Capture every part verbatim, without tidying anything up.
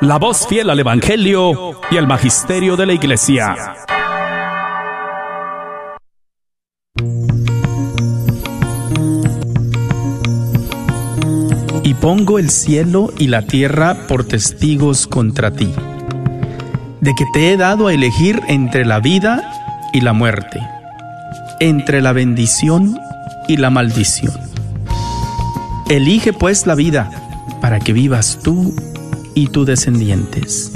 La voz fiel al Evangelio y al Magisterio de la Iglesia. Y pongo el cielo y la tierra por testigos contra ti, de que te he dado a elegir entre la vida y la muerte, entre la bendición y la maldición. Elige pues la vida, para que vivas tú y tus descendientes.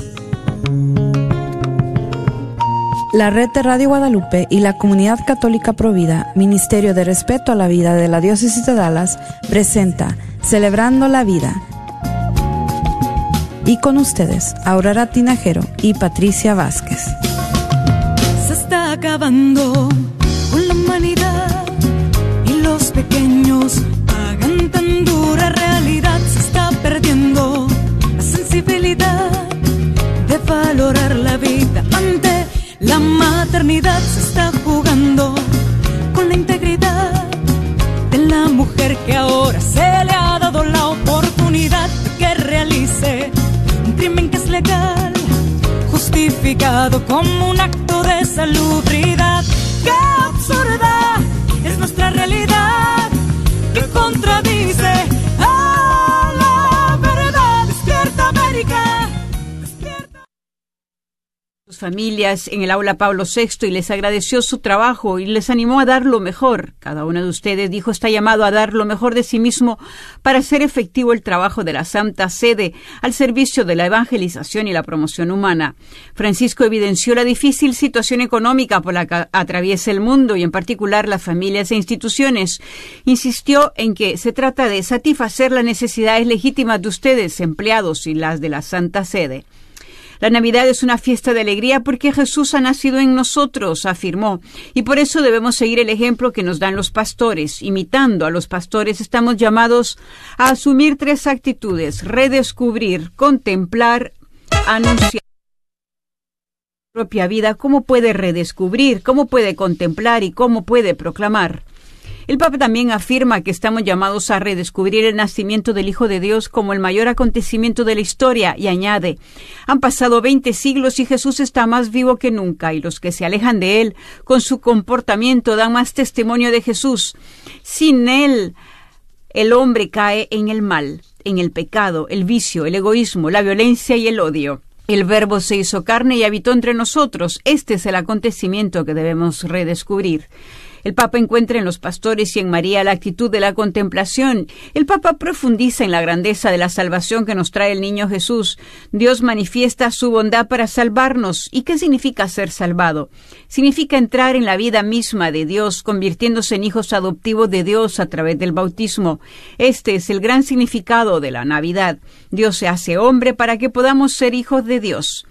La Red de Radio Guadalupe y la Comunidad Católica Provida, Ministerio de Respeto a la Vida de la Diócesis de Dallas, presenta Celebrando la Vida. Y con ustedes, Aurora Tinajero y Patricia Vázquez. Se está acabando con la humanidad y los pequeños pagan tan dura realidad. Se está perdiendo de valorar la vida ante la maternidad. Se está jugando con la integridad de la mujer que ahora se le ha dado la oportunidad de que realice un crimen que es legal, justificado como un acto de salubridad. ¡Qué absurda es nuestra realidad que contradice a la verdad! ¡Despierta, América! Familias en el aula Pablo sexto, y les agradeció su trabajo y les animó a dar lo mejor. Cada uno de ustedes, dijo, está llamado a dar lo mejor de sí mismo para hacer efectivo el trabajo de la Santa Sede al servicio de la evangelización y la promoción humana. Francisco evidenció la difícil situación económica por la que atraviesa el mundo y en particular las familias e instituciones. Insistió en que se trata de satisfacer las necesidades legítimas de ustedes, empleados, y las de la Santa Sede. La Navidad es una fiesta de alegría porque Jesús ha nacido en nosotros, afirmó, y por eso debemos seguir el ejemplo que nos dan los pastores. Imitando a los pastores, estamos llamados a asumir tres actitudes: redescubrir, contemplar, anunciar la propia vida. ¿Cómo puede redescubrir? ¿Cómo puede contemplar? ¿Y cómo puede proclamar? El Papa también afirma que estamos llamados a redescubrir el nacimiento del Hijo de Dios como el mayor acontecimiento de la historia, y añade, han pasado veinte siglos y Jesús está más vivo que nunca, y los que se alejan de Él con su comportamiento dan más testimonio de Jesús. Sin Él, el hombre cae en el mal, en el pecado, el vicio, el egoísmo, la violencia y el odio. El Verbo se hizo carne y habitó entre nosotros. Este es el acontecimiento que debemos redescubrir. El Papa encuentra en los pastores y en María la actitud de la contemplación. El Papa profundiza en la grandeza de la salvación que nos trae el niño Jesús. Dios manifiesta su bondad para salvarnos. ¿Y qué significa ser salvado? Significa entrar en la vida misma de Dios, convirtiéndose en hijos adoptivos de Dios a través del bautismo. Este es el gran significado de la Navidad. Dios se hace hombre para que podamos ser hijos de Dios.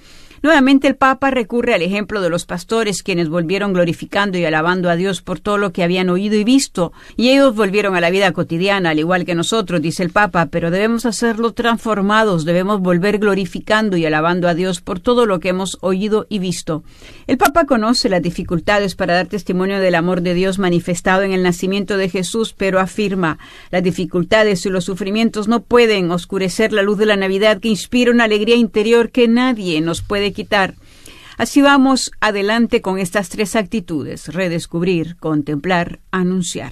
Nuevamente el Papa recurre al ejemplo de los pastores, quienes volvieron glorificando y alabando a Dios por todo lo que habían oído y visto, y ellos volvieron a la vida cotidiana, al igual que nosotros, dice el Papa, pero debemos hacerlo transformados, debemos volver glorificando y alabando a Dios por todo lo que hemos oído y visto. El Papa conoce las dificultades para dar testimonio del amor de Dios manifestado en el nacimiento de Jesús, pero afirma, las dificultades y los sufrimientos no pueden oscurecer la luz de la Navidad, que inspira una alegría interior que nadie nos puede quitar. Así vamos adelante con estas tres actitudes: redescubrir, contemplar, anunciar.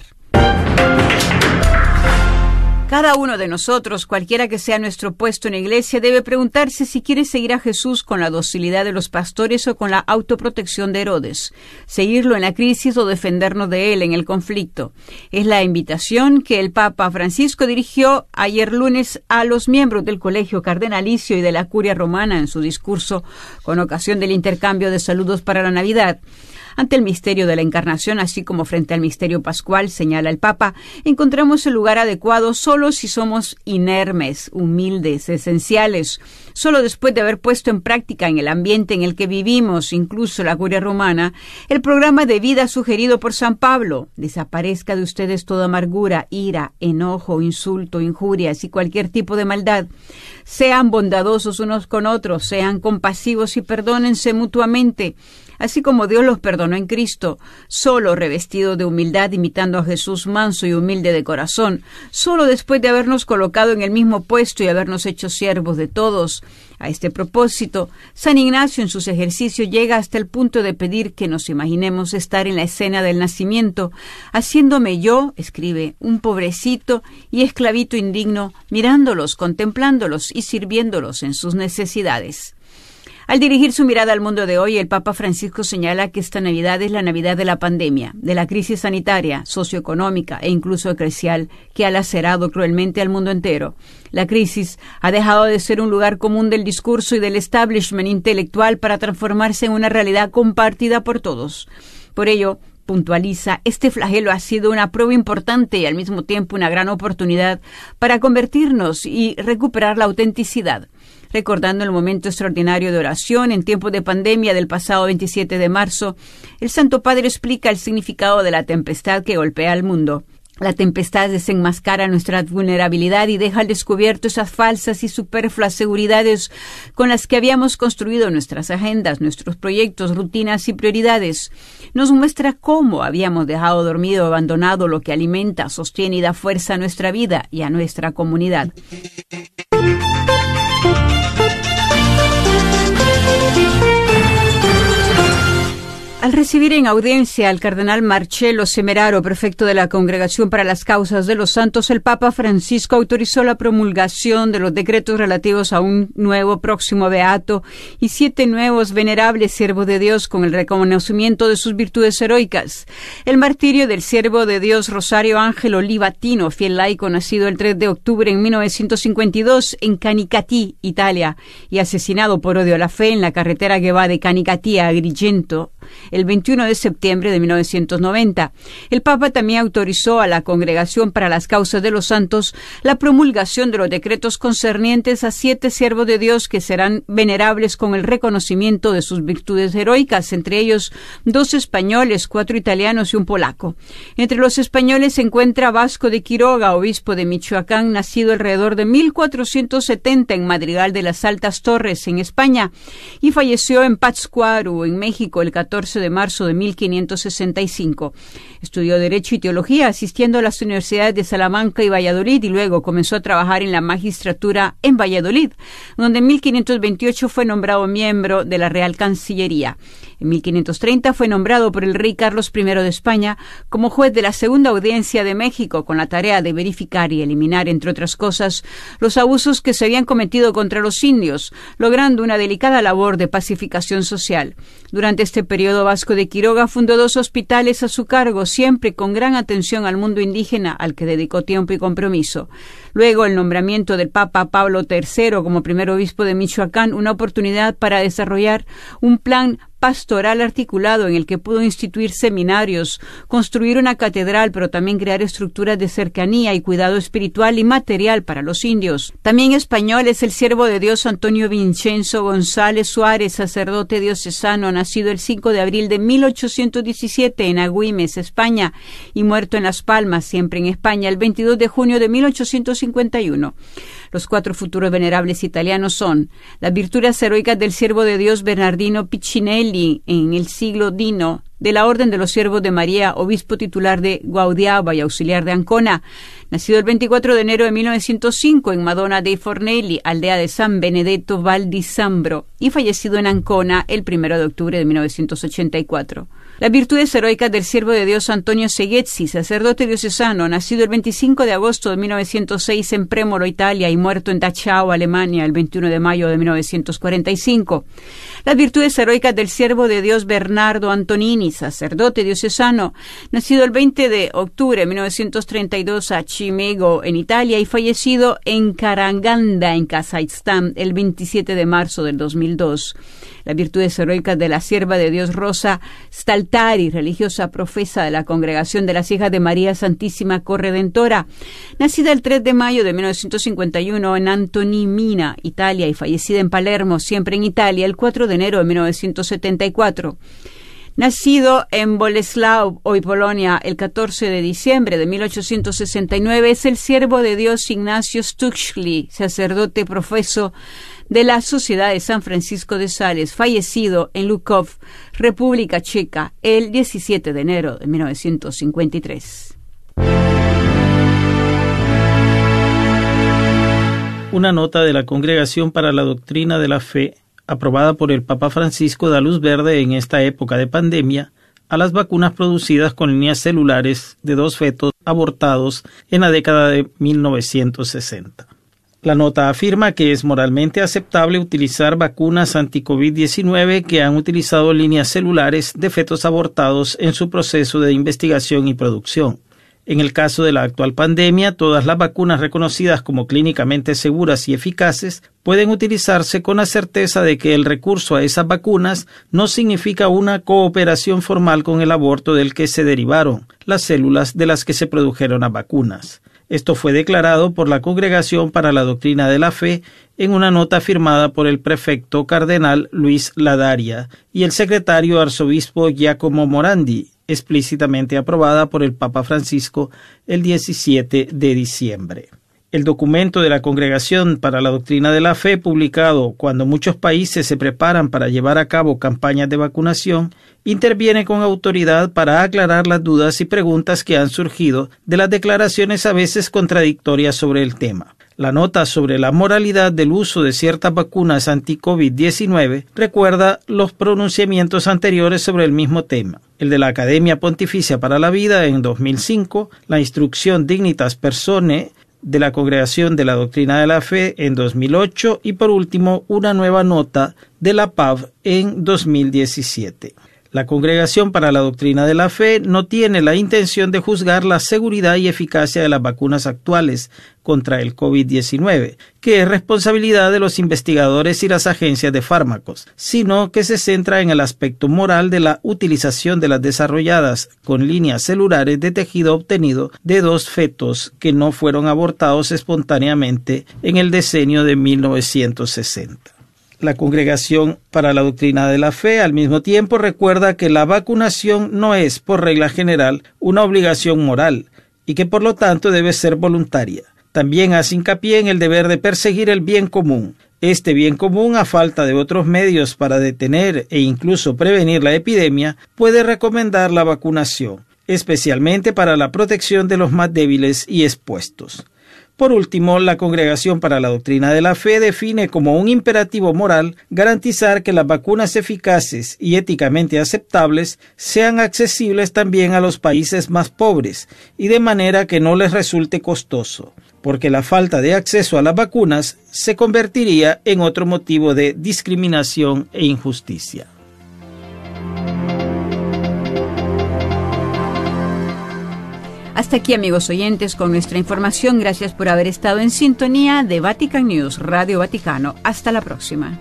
Cada uno de nosotros, cualquiera que sea nuestro puesto en la iglesia, debe preguntarse si quiere seguir a Jesús con la docilidad de los pastores o con la autoprotección de Herodes, seguirlo en la crisis o defendernos de él en el conflicto. Es la invitación que el Papa Francisco dirigió ayer lunes a los miembros del Colegio Cardenalicio y de la Curia Romana en su discurso con ocasión del intercambio de saludos para la Navidad. Ante el misterio de la Encarnación, así como frente al misterio pascual, señala el Papa, encontramos el lugar adecuado solo si somos inermes, humildes, esenciales. Solo después de haber puesto en práctica en el ambiente en el que vivimos, incluso la Curia Romana, el programa de vida sugerido por San Pablo: desaparezca de ustedes toda amargura, ira, enojo, insulto, injurias y cualquier tipo de maldad. Sean bondadosos unos con otros, sean compasivos y perdónense mutuamente, así como Dios los perdonó en Cristo. Solo revestido de humildad, imitando a Jesús manso y humilde de corazón, solo después de habernos colocado en el mismo puesto y habernos hecho siervos de todos, A este propósito, San Ignacio en sus ejercicios llega hasta el punto de pedir que nos imaginemos estar en la escena del nacimiento, haciéndome yo, escribe, un pobrecito y esclavito indigno, mirándolos, contemplándolos y sirviéndolos en sus necesidades. Al dirigir su mirada al mundo de hoy, el Papa Francisco señala que esta Navidad es la Navidad de la pandemia, de la crisis sanitaria, socioeconómica e incluso eclesial que ha lacerado cruelmente al mundo entero. La crisis ha dejado de ser un lugar común del discurso y del establishment intelectual para transformarse en una realidad compartida por todos. Por ello, puntualiza, este flagelo ha sido una prueba importante y al mismo tiempo una gran oportunidad para convertirnos y recuperar la autenticidad. Recordando el momento extraordinario de oración en tiempos de pandemia del pasado veintisiete de marzo, el Santo Padre explica el significado de la tempestad que golpea al mundo. La tempestad desenmascara nuestra vulnerabilidad y deja al descubierto esas falsas y superfluas seguridades con las que habíamos construido nuestras agendas, nuestros proyectos, rutinas y prioridades. Nos muestra cómo habíamos dejado dormido o abandonado lo que alimenta, sostiene y da fuerza a nuestra vida y a nuestra comunidad. Al recibir en audiencia al cardenal Marcelo Semeraro, prefecto de la Congregación para las Causas de los Santos, el Papa Francisco autorizó la promulgación de los decretos relativos a un nuevo próximo beato y siete nuevos venerables siervos de Dios con el reconocimiento de sus virtudes heroicas. El martirio del siervo de Dios Rosario Angelo Livatino, fiel laico nacido el tres de octubre de mil novecientos cincuenta y dos en Canicatí, Italia, y asesinado por odio a la fe en la carretera que va de Canicatí a Agrigento, el veintiuno de septiembre de mil novecientos noventa. El Papa también autorizó a la Congregación para las Causas de los Santos la promulgación de los decretos concernientes a siete siervos de Dios que serán venerables con el reconocimiento de sus virtudes heroicas, entre ellos dos españoles, cuatro italianos y un polaco. Entre los españoles se encuentra Vasco de Quiroga, obispo de Michoacán, nacido alrededor de mil cuatrocientos setenta en Madrigal de las Altas Torres, en España, y falleció en Pátzcuaro, en México, el catorce de marzo de mil quinientos sesenta y cinco. Estudió Derecho y Teología asistiendo a las universidades de Salamanca y Valladolid y luego comenzó a trabajar en la magistratura en Valladolid, donde en mil quinientos veintiocho fue nombrado miembro de la Real Cancillería. En mil quinientos treinta fue nombrado por el rey Carlos primero de España como juez de la Segunda Audiencia de México con la tarea de verificar y eliminar, entre otras cosas, los abusos que se habían cometido contra los indios, logrando una delicada labor de pacificación social. Durante este periodo Periodo Vasco de Quiroga fundó dos hospitales a su cargo, siempre con gran atención al mundo indígena, al que dedicó tiempo y compromiso. Luego, el nombramiento del Papa Pablo tercero como primer obispo de Michoacán, una oportunidad para desarrollar un plan pastoral articulado en el que pudo instituir seminarios, construir una catedral, pero también crear estructuras de cercanía y cuidado espiritual y material para los indios. También español es el siervo de Dios Antonio Vincenzo González Suárez, sacerdote diocesano, nacido el cinco de abril de mil ochocientos diecisiete en Agüimes, España, y muerto en Las Palmas, siempre en España, el veintidós de junio de mil ochocientos cincuenta y uno. Los cuatro futuros venerables italianos son las virtudes heroicas del siervo de Dios Bernardino Piccinelli en el siglo Dino, de la Orden de los Siervos de María, obispo titular de Guaudiaba y auxiliar de Ancona, nacido el veinticuatro de enero de mil novecientos cinco en Madonna dei Fornelli, aldea de San Benedetto Val di Sambro, y fallecido en Ancona el primero de octubre de mil novecientos ochenta y cuatro. Las virtudes heroicas del siervo de Dios Antonio Seghezzi, sacerdote diocesano, nacido el veinticinco de agosto de mil novecientos seis en Prémolo, Italia, y muerto en Dachau, Alemania, el veintiuno de mayo de mil novecientos cuarenta y cinco. Las virtudes heroicas del siervo de Dios Bernardo Antonini, sacerdote diocesano, nacido el veinte de octubre de mil novecientos treinta y dos a Chimego, en Italia, y fallecido en Karagandá, en Kazajistán, el veintisiete de marzo del dos mil dos. Las virtudes heroicas de la sierva de Dios Rosa Staltari, religiosa profesa de la Congregación de las Hijas de María Santísima Corredentora, nacida el tres de mayo de mil novecientos cincuenta y uno en Antonimina, Italia, y fallecida en Palermo, siempre en Italia, el cuatro de enero de mil novecientos setenta y cuatro. Nacido en Bolesław, hoy Polonia, el catorce de diciembre de mil ochocientos sesenta y nueve, es el siervo de Dios Ignacio Stuchli, sacerdote profeso de la Sociedad de San Francisco de Sales, fallecido en Lukov, República Checa, el diecisiete de enero de mil novecientos cincuenta y tres. Una nota de la Congregación para la Doctrina de la Fe, aprobada por el Papa Francisco, da luz verde en esta época de pandemia a las vacunas producidas con líneas celulares de dos fetos abortados en la década de mil novecientos sesenta. La nota afirma que es moralmente aceptable utilizar vacunas anti covid diecinueve que han utilizado líneas celulares de fetos abortados en su proceso de investigación y producción. En el caso de la actual pandemia, todas las vacunas reconocidas como clínicamente seguras y eficaces pueden utilizarse con la certeza de que el recurso a esas vacunas no significa una cooperación formal con el aborto del que se derivaron las células de las que se produjeron las vacunas. Esto fue declarado por la Congregación para la Doctrina de la Fe en una nota firmada por el prefecto cardenal Luis Ladaria y el secretario arzobispo Giacomo Morandi, explícitamente aprobada por el Papa Francisco el diecisiete de diciembre. El documento de la Congregación para la Doctrina de la Fe, publicado cuando muchos países se preparan para llevar a cabo campañas de vacunación, interviene con autoridad para aclarar las dudas y preguntas que han surgido de las declaraciones a veces contradictorias sobre el tema. La nota sobre la moralidad del uso de ciertas vacunas anti covid diecinueve recuerda los pronunciamientos anteriores sobre el mismo tema. El de la Academia Pontificia para la Vida en dos mil cinco, la Instrucción Dignitas Personae de la Congregación de la Doctrina de la Fe en dos mil ocho y, por último, una nueva nota de la P A V en dos mil diecisiete. La Congregación para la Doctrina de la Fe no tiene la intención de juzgar la seguridad y eficacia de las vacunas actuales contra el covid diecinueve, que es responsabilidad de los investigadores y las agencias de fármacos, sino que se centra en el aspecto moral de la utilización de las desarrolladas con líneas celulares de tejido obtenido de dos fetos que no fueron abortados espontáneamente en el decenio de mil novecientos sesenta. La Congregación para la Doctrina de la Fe al mismo tiempo recuerda que la vacunación no es, por regla general, una obligación moral y que por lo tanto debe ser voluntaria. También hace hincapié en el deber de perseguir el bien común. Este bien común, a falta de otros medios para detener e incluso prevenir la epidemia, puede recomendar la vacunación, especialmente para la protección de los más débiles y expuestos. Por último, la Congregación para la Doctrina de la Fe define como un imperativo moral garantizar que las vacunas eficaces y éticamente aceptables sean accesibles también a los países más pobres y de manera que no les resulte costoso, porque la falta de acceso a las vacunas se convertiría en otro motivo de discriminación e injusticia. Hasta aquí, amigos oyentes, con nuestra información. Gracias por haber estado en sintonía de Vatican News, Radio Vaticano. Hasta la próxima.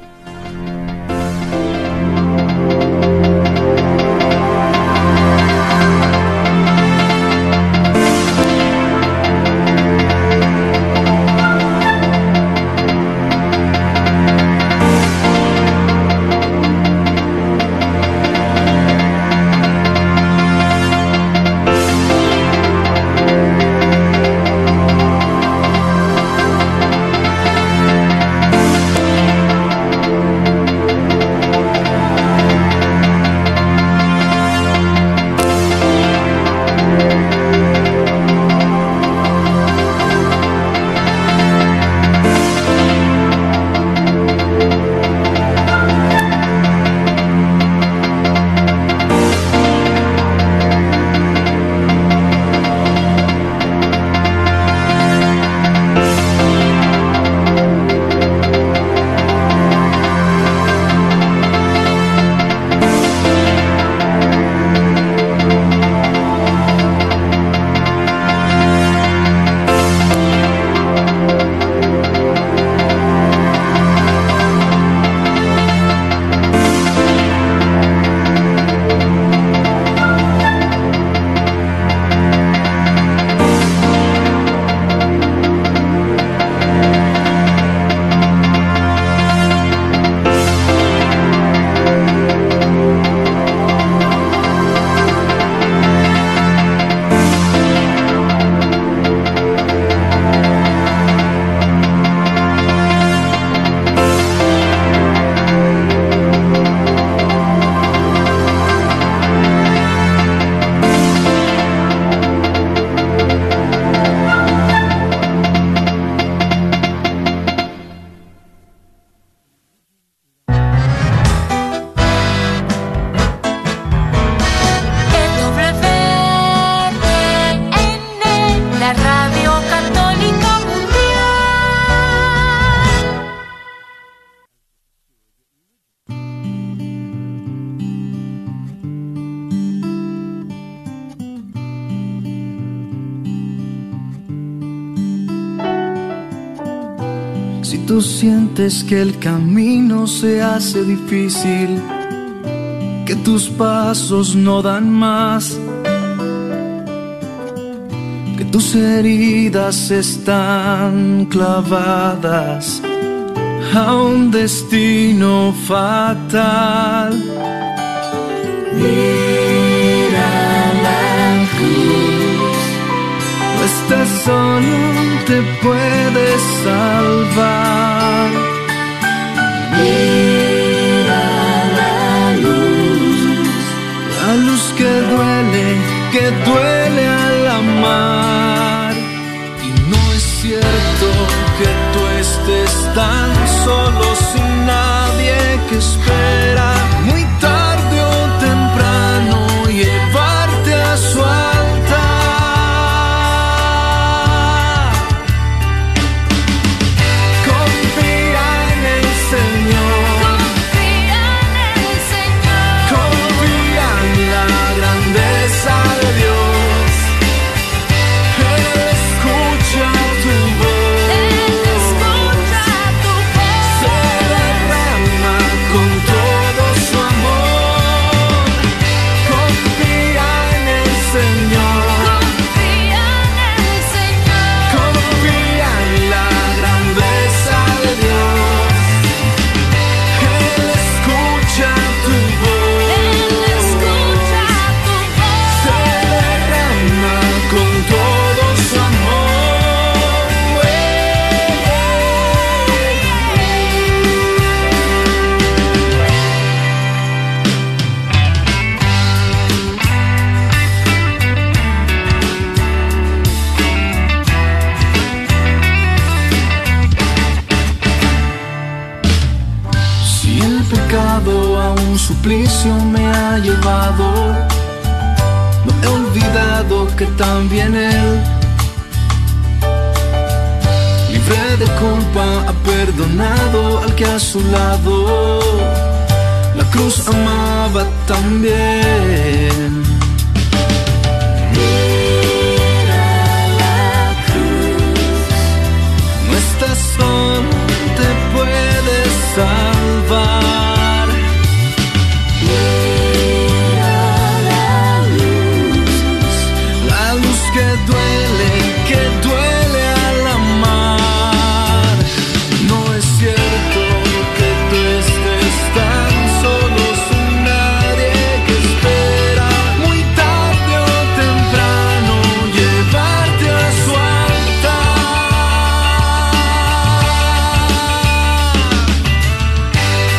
tú sientes que el camino se hace difícil, que tus pasos no dan más, que tus heridas están clavadas a un destino fatal. Mira la cruz, no estás solo, te puedes salvar. Mira la luz, la luz que duele, que duele al amar. Y no es cierto que tú estés tan solo, sin nadie que espera. Muy tarde o temprano llevarte a su altar. Confía en el Señor, confía en el Señor, confía en la grandeza de Dios. Escucha tu voz, escucha tu voz, se derrama con todo su amor. Confía en el Señor, confía en el Señor, confía en la grandeza de Dios. Él escucha tu voz, Él escucha tu voz, se derrama con todo su amor. Si el pecado a un suplicio me ha llevado, no he olvidado que también Él, libre de culpa, ha perdonado al que a su lado la cruz amaba también. Mira la cruz, no estás solo, te puedes salvar. Mira la luz, la luz que duele, que duele al amar. No es cierto que tú estés tan solo, sin nadie que espera. Muy tarde o temprano llevarte a su altar.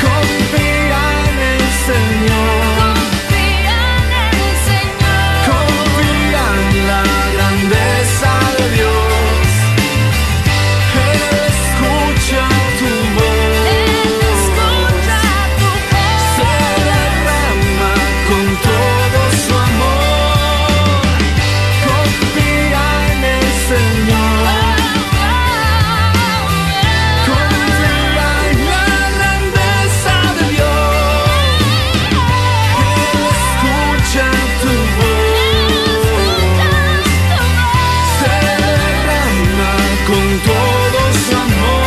Confía en el Señor, confía en el Señor, confía en la grandeza de Dios. Él escucha tu voz, Él escucha tu voz, se derrama con todo su amor. Confía en el Señor, confía en la grandeza de Dios. Él escucha tu voz, se derrama con todo su amor.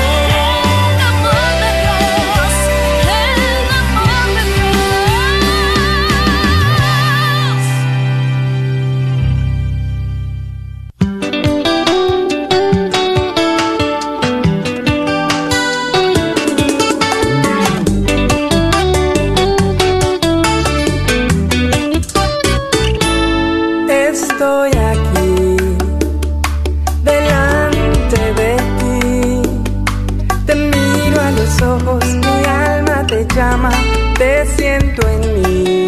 Estoy aquí, delante de ti. Te miro a los ojos, mi alma te llama, te siento en mí.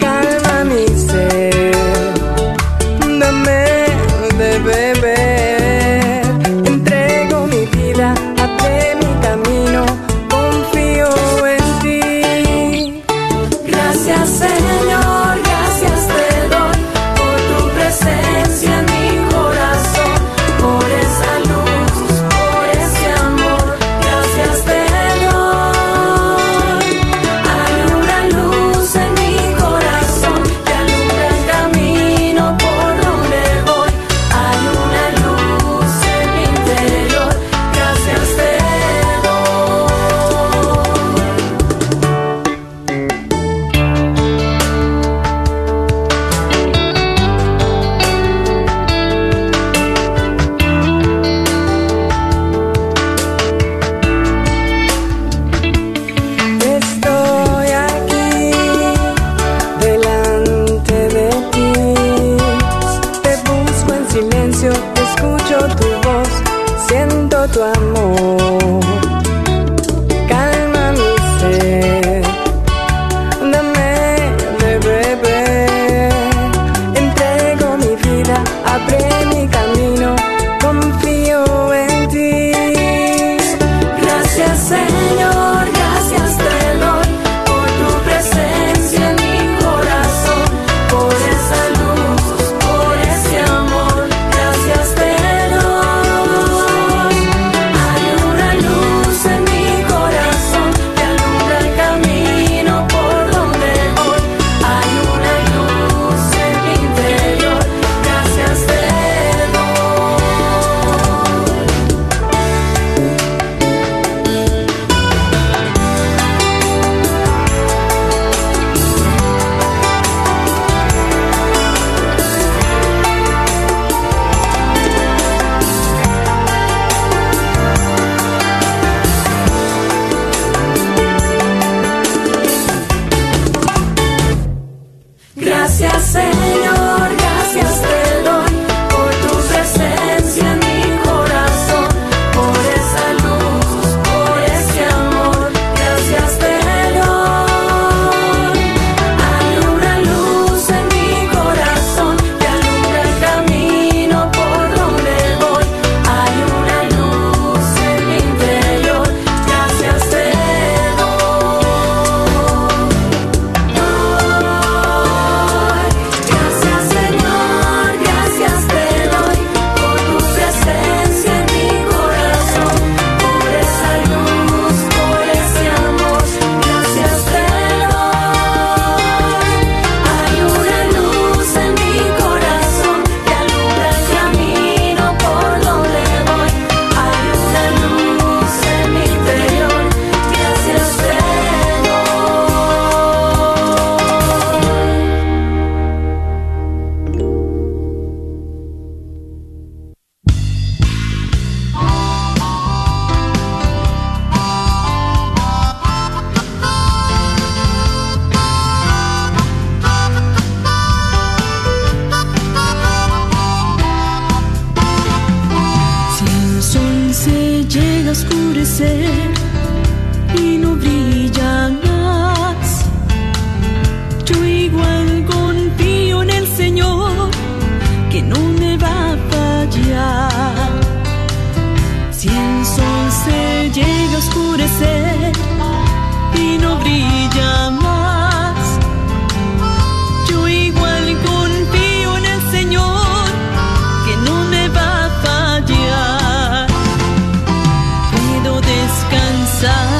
Calma mi ser, dame de beber. Entrego mi vida, abre mi camino, confío en ti. Gracias Señor, gracias te doy por tu presencia en mi corazón, por esa luz, por ese amor, gracias te doy. Alumbra se llegue a oscurecer y no brilla más, yo igual confío en el Señor que no me va a fallar. Puedo descansar.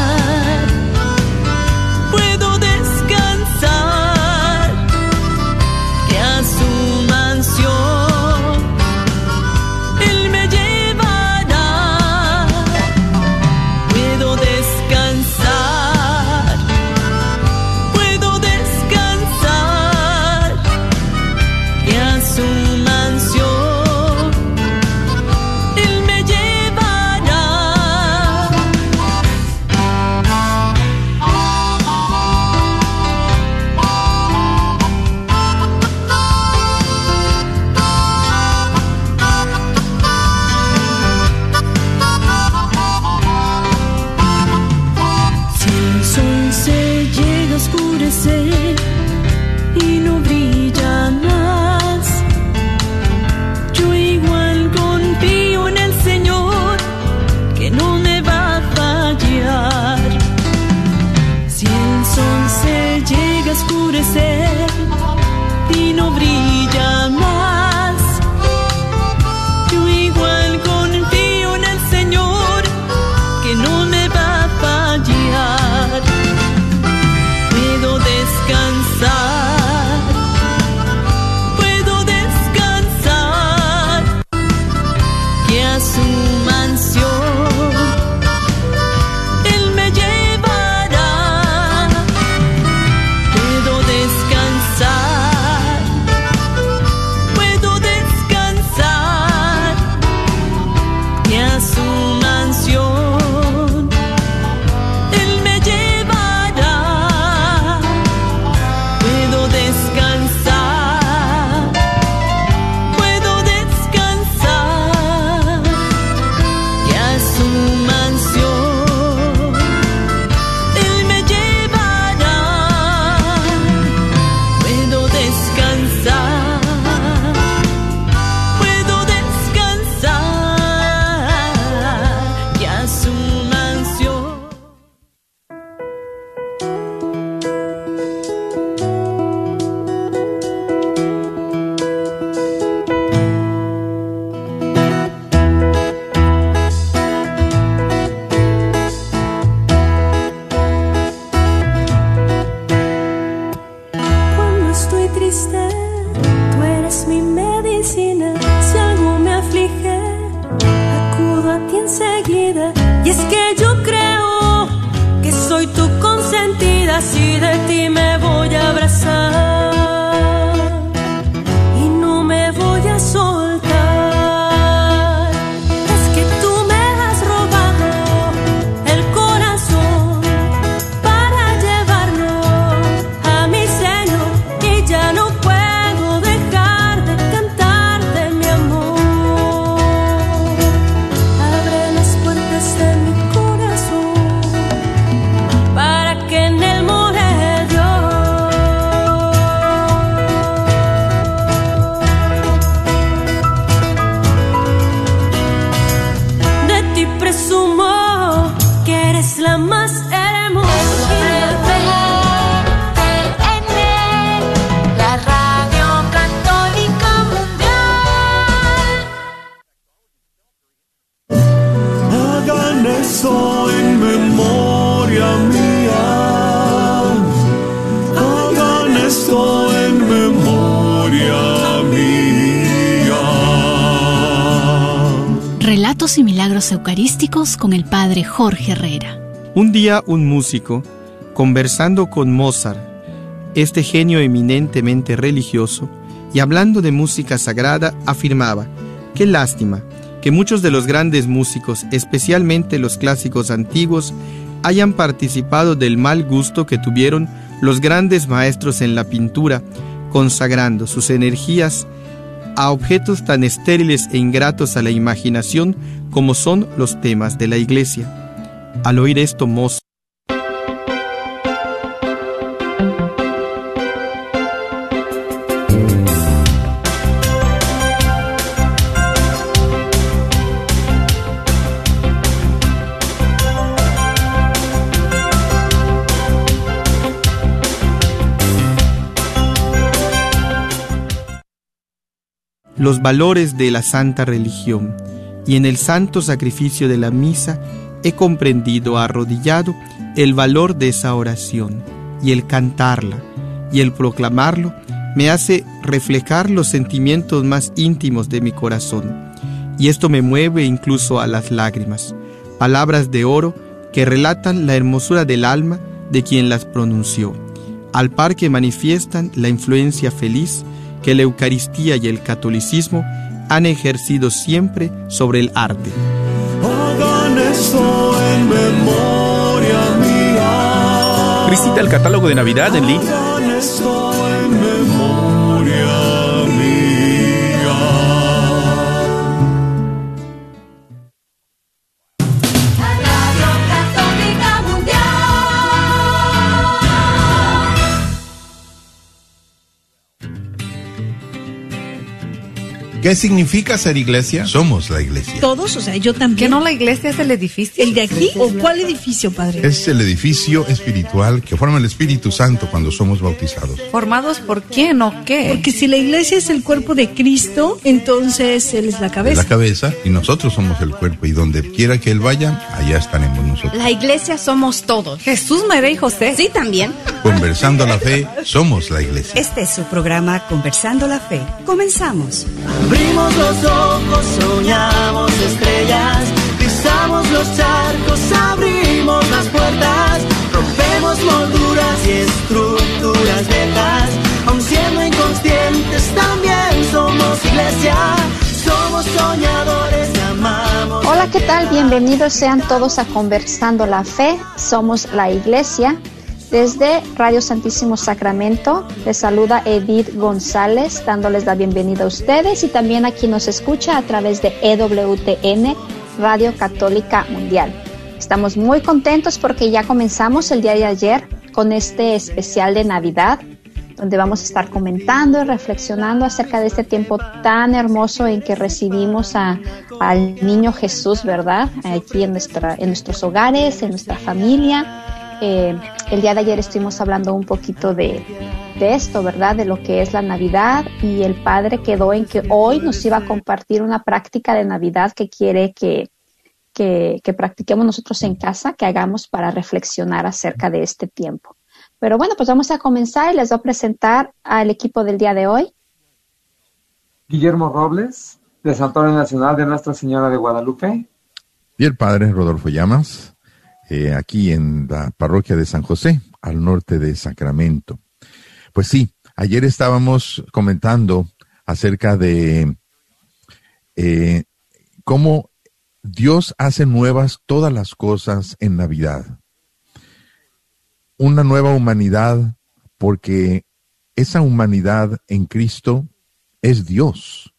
Y milagros eucarísticos con el padre Jorge Herrera. Un día un músico, conversando con Mozart, este genio eminentemente religioso, y hablando de música sagrada, afirmaba: qué lástima que muchos de los grandes músicos, especialmente los clásicos antiguos, hayan participado del mal gusto que tuvieron los grandes maestros en la pintura, consagrando sus energías a objetos tan estériles e ingratos a la imaginación como son los temas de la iglesia. Al oír esto, Mozart los valores de la santa religión, y en el santo sacrificio de la misa he comprendido arrodillado el valor de esa oración, y el cantarla y el proclamarlo me hace reflejar los sentimientos más íntimos de mi corazón, y esto me mueve incluso a las lágrimas, palabras de oro que relatan la hermosura del alma de quien las pronunció, al par que manifiestan la influencia feliz que la Eucaristía y el catolicismo han ejercido siempre sobre el arte. Hagan esto en memoria mía. Visita el catálogo de Navidad en línea. Hagan esto en memoria mía. La Radio Católica Mundial. ¿Qué significa ser iglesia? Somos la iglesia. Todos, o sea, yo también. ¿Que no la iglesia es el edificio? ¿El de aquí o cuál edificio, padre? Es el edificio espiritual que forma el Espíritu Santo cuando somos bautizados. ¿Formados por quién o qué? Porque si la iglesia es el cuerpo de Cristo, entonces Él es la cabeza. Es la cabeza y nosotros somos el cuerpo, y donde quiera que Él vaya, allá estaremos nosotros. La iglesia somos todos. Jesús, María y José. Sí, también. Conversando la fe, somos la iglesia. Este es su programa, Conversando la Fe. Comenzamos. Abrimos los ojos, soñamos estrellas, pisamos los charcos, abrimos las puertas, rompemos molduras y estructuras viejas, aun siendo inconscientes también somos iglesia, somos soñadores, amamos. Hola, ¿qué tal? Bienvenidos sean todos a Conversando la Fe, somos la iglesia. Desde Radio Santísimo Sacramento les saluda Edith González, dándoles la bienvenida a ustedes, y también a quien nos escucha a través de E W T N, Radio Católica Mundial. Estamos muy contentos porque ya comenzamos el día de ayer con este especial de Navidad, donde vamos a estar comentando y reflexionando acerca de este tiempo tan hermoso en que recibimos a, al niño Jesús, ¿verdad? Aquí en, nuestra, en nuestros hogares, en nuestra familia. Eh, el día de ayer estuvimos hablando un poquito de, de esto, ¿verdad? De lo que es la Navidad, y el padre quedó en que hoy nos iba a compartir una práctica de Navidad que quiere que, que, que practiquemos nosotros en casa, que hagamos para reflexionar acerca de este tiempo. Pero bueno, pues vamos a comenzar y les voy a presentar al equipo del día de hoy. Guillermo Robles, del Santuario Nacional de Nuestra Señora de Guadalupe. Y el padre Rodolfo Llamas. Eh, aquí en la parroquia de San José, al norte de Sacramento. Pues sí, ayer estábamos comentando acerca de eh, cómo Dios hace nuevas todas las cosas en Navidad. Una nueva humanidad, porque esa humanidad en Cristo es Dios.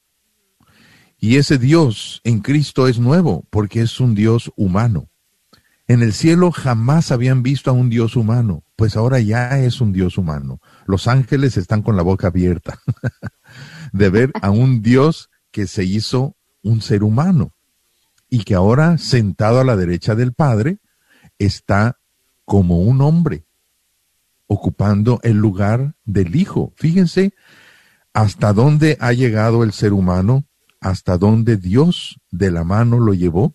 Y ese Dios en Cristo es nuevo, porque es un Dios humano. En el cielo jamás habían visto a un Dios humano, pues ahora ya es un Dios humano. Los ángeles están con la boca abierta de ver a un Dios que se hizo un ser humano y que ahora, sentado a la derecha del Padre, está como un hombre, ocupando el lugar del Hijo. Fíjense hasta dónde ha llegado el ser humano, hasta dónde Dios de la mano lo llevó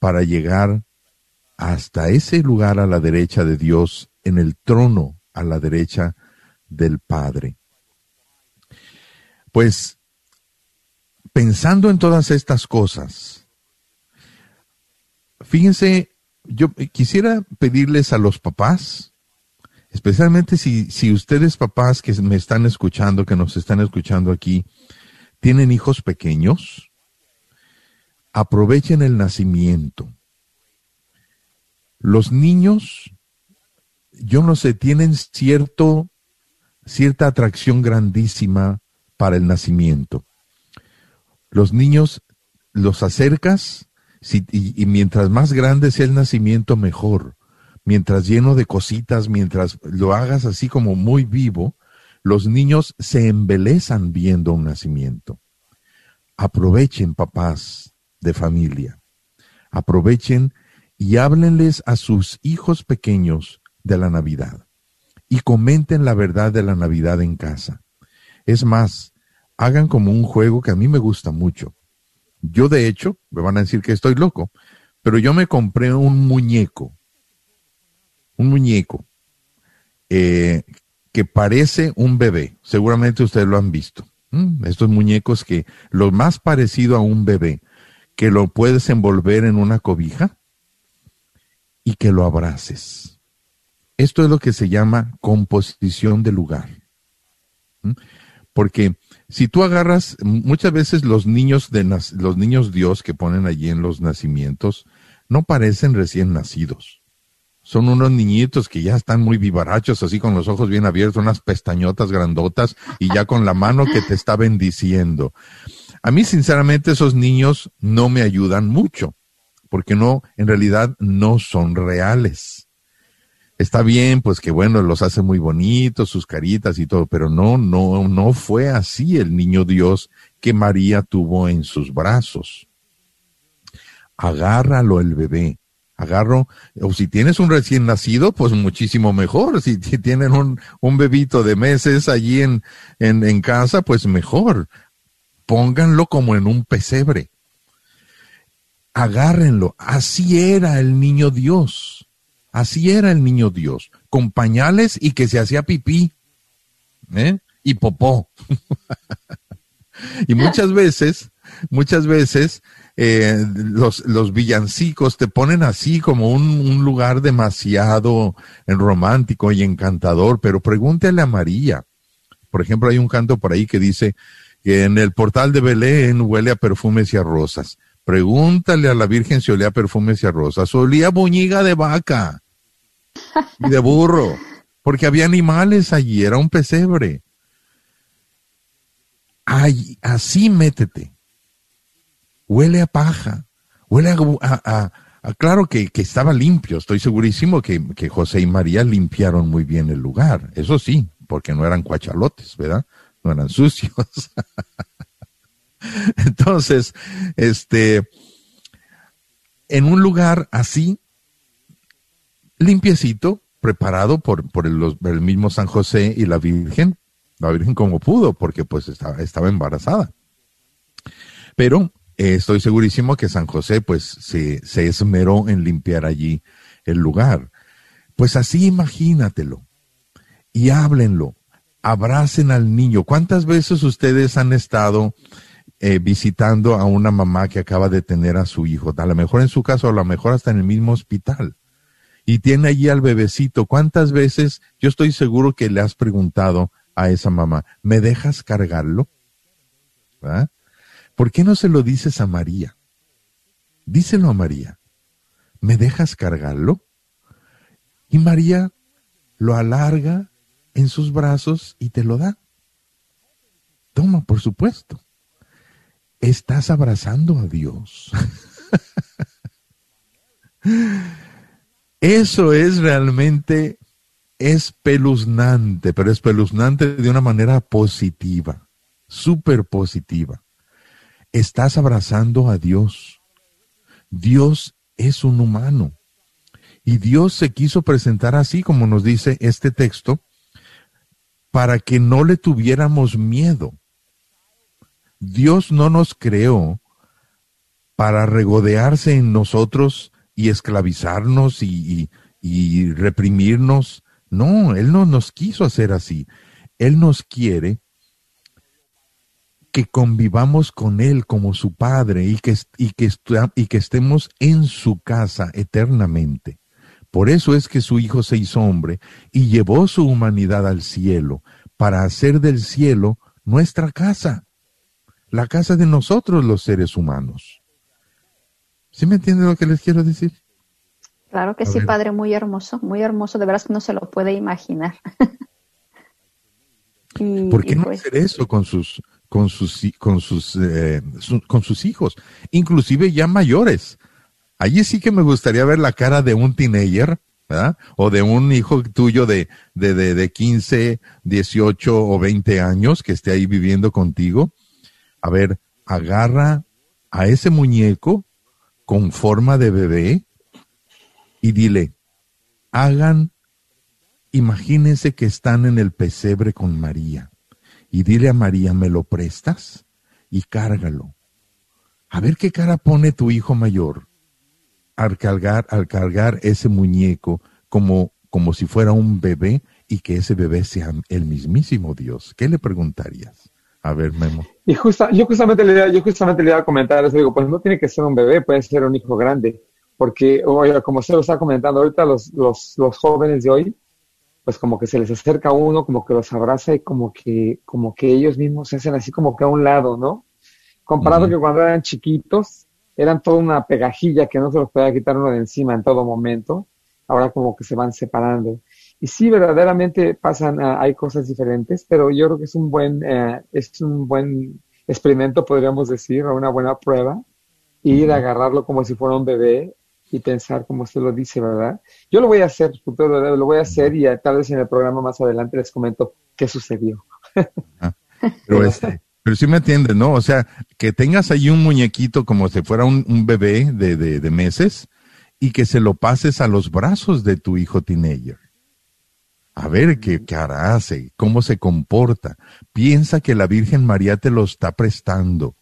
para llegar hasta ese lugar a la derecha de Dios, en el trono a la derecha del Padre. Pues, pensando en todas estas cosas, fíjense, yo quisiera pedirles a los papás, especialmente si, si ustedes papás que me están escuchando, que nos están escuchando aquí, tienen hijos pequeños, aprovechen el nacimiento. Los niños, yo no sé, tienen cierto, cierta atracción grandísima para el nacimiento. Los niños los acercas si, y, y mientras más grande sea el nacimiento, mejor. Mientras lleno de cositas, mientras lo hagas así como muy vivo, los niños se embelezan viendo un nacimiento. Aprovechen, papás de familia. Aprovechen y háblenles a sus hijos pequeños de la Navidad, y comenten la verdad de la Navidad en casa. Es más, hagan como un juego que a mí me gusta mucho. Yo, de hecho, me van a decir que estoy loco, pero yo me compré un muñeco, un muñeco eh, que parece un bebé. Seguramente ustedes lo han visto. ¿Mm? Estos muñecos que lo más parecido a un bebé, que lo puedes envolver en una cobija y que lo abraces. Esto es lo que se llama composición de lugar. ¿Mm? Porque si tú agarras, muchas veces los niños de los niños Dios que ponen allí en los nacimientos no parecen recién nacidos. Son unos niñitos que ya están muy vivarachos, así con los ojos bien abiertos, unas pestañotas grandotas y ya con la mano que te está bendiciendo. A mí, sinceramente, esos niños no me ayudan mucho, porque no, en realidad no son reales. Está bien, pues que bueno, los hace muy bonitos, sus caritas y todo, pero no, no, no fue así el niño Dios que María tuvo en sus brazos. Agárralo el bebé, agarro, o si tienes un recién nacido, pues muchísimo mejor. Si tienen un, un bebito de meses allí en, en, en casa, pues mejor. Pónganlo como en un pesebre. Agárrenlo, así era el niño Dios. Así era el niño Dios, con pañales y que se hacía pipí, ¿eh? Y popó. Y muchas veces, muchas veces eh, los, los villancicos te ponen así como un, un lugar demasiado romántico y encantador, pero pregúntale a María. Por ejemplo, hay un canto por ahí que dice, en el portal de Belén huele a perfumes y a rosas. Pregúntale a la Virgen si olía perfumes y a rosas. Olía buñiga de vaca y de burro, porque había animales allí, era un pesebre. Ay, así métete. Huele a paja, huele a... a, a, a claro que, que estaba limpio, estoy segurísimo que, que José y María limpiaron muy bien el lugar, eso sí, porque no eran cuachalotes, ¿verdad? No eran sucios. Entonces, este, en un lugar así, limpiecito, preparado por, por el, el mismo San José y la Virgen, la Virgen como pudo, porque pues estaba, estaba embarazada. Pero eh, estoy segurísimo que San José pues se, se esmeró en limpiar allí el lugar. Pues así imagínatelo y háblenlo, abracen al niño. ¿Cuántas veces ustedes han estado... Eh, visitando a una mamá que acaba de tener a su hijo, a lo mejor en su caso, a lo mejor hasta en el mismo hospital, y tiene allí al bebecito? ¿Cuántas veces yo estoy seguro que le has preguntado a esa mamá, ¿me dejas cargarlo? ¿Ah? ¿Por qué no se lo dices a María? Díselo a María, ¿me dejas cargarlo? Y María lo alarga en sus brazos y te lo da. Toma, por supuesto. Estás abrazando a Dios. Eso es realmente espeluznante, pero espeluznante de una manera positiva, súper positiva. Estás abrazando a Dios. Dios es un humano. Y Dios se quiso presentar así, como nos dice este texto, para que no le tuviéramos miedo. Dios no nos creó para regodearse en nosotros y esclavizarnos y, y, y reprimirnos. No, Él no nos quiso hacer así. Él nos quiere que convivamos con Él como su Padre y que, y que, y que estemos en su casa eternamente. Por eso es que su Hijo se hizo hombre y llevó su humanidad al cielo, para hacer del cielo nuestra casa. La casa de nosotros los seres humanos. ¿Sí me entienden lo que les quiero decir? Claro que sí, Padre, muy hermoso, muy hermoso, de verdad que no se lo puede imaginar. y, ¿Por qué y no pues... hacer eso con sus, con sus, con sus, eh, su, con sus hijos? Inclusive ya mayores. Allí sí que me gustaría ver la cara de un teenager, ¿verdad? O de un hijo tuyo de, de, de, de quince, dieciocho o veinte años que esté ahí viviendo contigo. A ver, agarra a ese muñeco con forma de bebé y dile, hagan, imagínense que están en el pesebre con María y dile a María, ¿me lo prestas? Y cárgalo. A ver qué cara pone tu hijo mayor al cargar, al cargar ese muñeco como, como si fuera un bebé y que ese bebé sea el mismísimo Dios. ¿Qué le preguntarías? A ver, Memo. Y justa, yo, justamente le, yo justamente le iba a comentar eso. Digo, pues no tiene que ser un bebé, puede ser un hijo grande. Porque, oye, como se lo está comentando ahorita, los, los, los jóvenes de hoy, pues como que se les acerca a uno, como que los abraza y como que, como que ellos mismos se hacen así como que a un lado, ¿no? Comparado uh-huh. que cuando eran chiquitos, eran toda una pegajilla que no se los podía quitar uno de encima en todo momento. Ahora como que se van separando. Y sí, verdaderamente pasan, a, hay cosas diferentes, pero yo creo que es un buen, eh, es un buen experimento, podríamos decir, o una buena prueba, ir a agarrarlo como si fuera un bebé y pensar como usted lo dice, ¿verdad? Yo lo voy a hacer, futuro, lo voy a hacer y tal vez en el programa más adelante les comento qué sucedió. Ah, pero, este, pero sí me entiendes, ¿no? O sea, que tengas ahí un muñequito como si fuera un, un bebé de, de, de meses y que se lo pases a los brazos de tu hijo teenager. A ver qué cara hace, cómo se comporta. Piensa que la Virgen María te lo está prestando.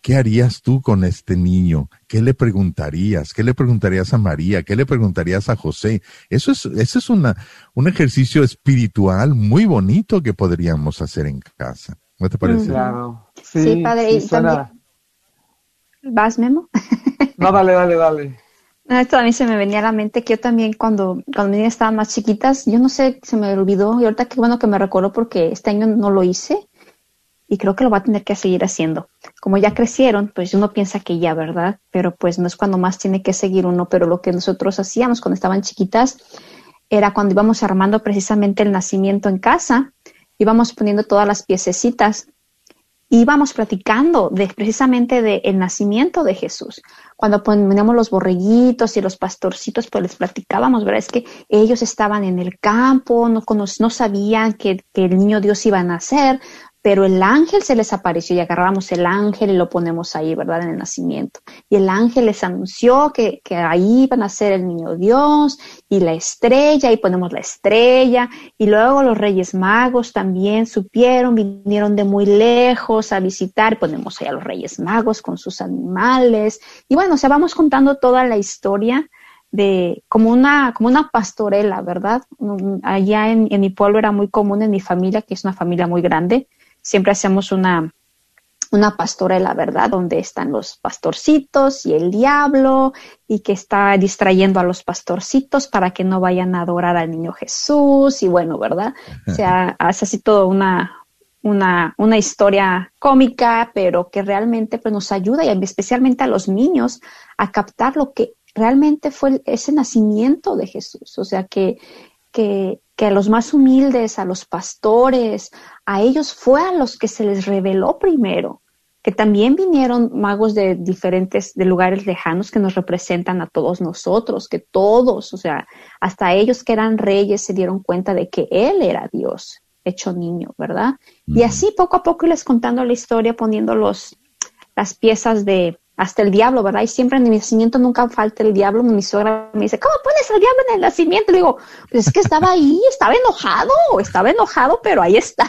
¿Qué harías tú con este niño? ¿Qué le preguntarías? ¿Qué le preguntarías a María? ¿Qué le preguntarías a José? Eso es, eso es una, un ejercicio espiritual muy bonito que podríamos hacer en casa. ¿No te parece? Claro. Sí, sí, padre. Sí, y suena... también... ¿Vas, Memo? No, dale, dale, dale. Esto a mí se me venía a la mente que yo también cuando, cuando mis niñas estaban más chiquitas, yo no sé, se me olvidó, y ahorita qué bueno que me recuerdo porque este año no lo hice y creo que lo voy a tener que seguir haciendo. Como ya crecieron, pues uno piensa que ya, ¿verdad? Pero pues no es cuando más tiene que seguir uno, pero lo que nosotros hacíamos cuando estaban chiquitas era cuando íbamos armando precisamente el nacimiento en casa, íbamos poniendo todas las piececitas. Íbamos platicando de, precisamente del de nacimiento de Jesús. Cuando poníamos los borreguitos y los pastorcitos, pues les platicábamos, ¿verdad? Es que ellos estaban en el campo, no, no sabían que, que el niño Dios iba a nacer, pero el ángel se les apareció y agarrábamos el ángel y lo ponemos ahí, ¿verdad? En el nacimiento. Y el ángel les anunció que, que ahí iba a nacer el niño Dios y la estrella, y ponemos la estrella. Y luego los Reyes Magos también supieron, vinieron de muy lejos a visitar, ponemos ahí a los Reyes Magos con sus animales. Y bueno, o sea, vamos contando toda la historia de como una como una pastorela, ¿verdad? Allá en, en mi pueblo era muy común, en mi familia, que es una familia muy grande, siempre hacemos una, una pastorela, ¿verdad? Donde están los pastorcitos y el diablo y que está distrayendo a los pastorcitos para que no vayan a adorar al niño Jesús y bueno, ¿verdad? O sea, hace así toda una, una, una historia cómica, pero que realmente pues, nos ayuda y especialmente a los niños a captar lo que realmente fue ese nacimiento de Jesús. O sea, que... que que a los más humildes, a los pastores, a ellos fue a los que se les reveló primero, que también vinieron magos de diferentes, de lugares lejanos que nos representan a todos nosotros, que todos, o sea, hasta ellos que eran reyes se dieron cuenta de que Él era Dios, hecho niño, ¿verdad? Mm. Y así poco a poco les contando la historia, poniendo los, las piezas de... hasta el diablo, ¿verdad? Y siempre en el nacimiento nunca falta el diablo. Mi suegra me dice, ¿cómo pones al diablo en el nacimiento? Le digo, pues es que estaba ahí, estaba enojado, estaba enojado, pero ahí está.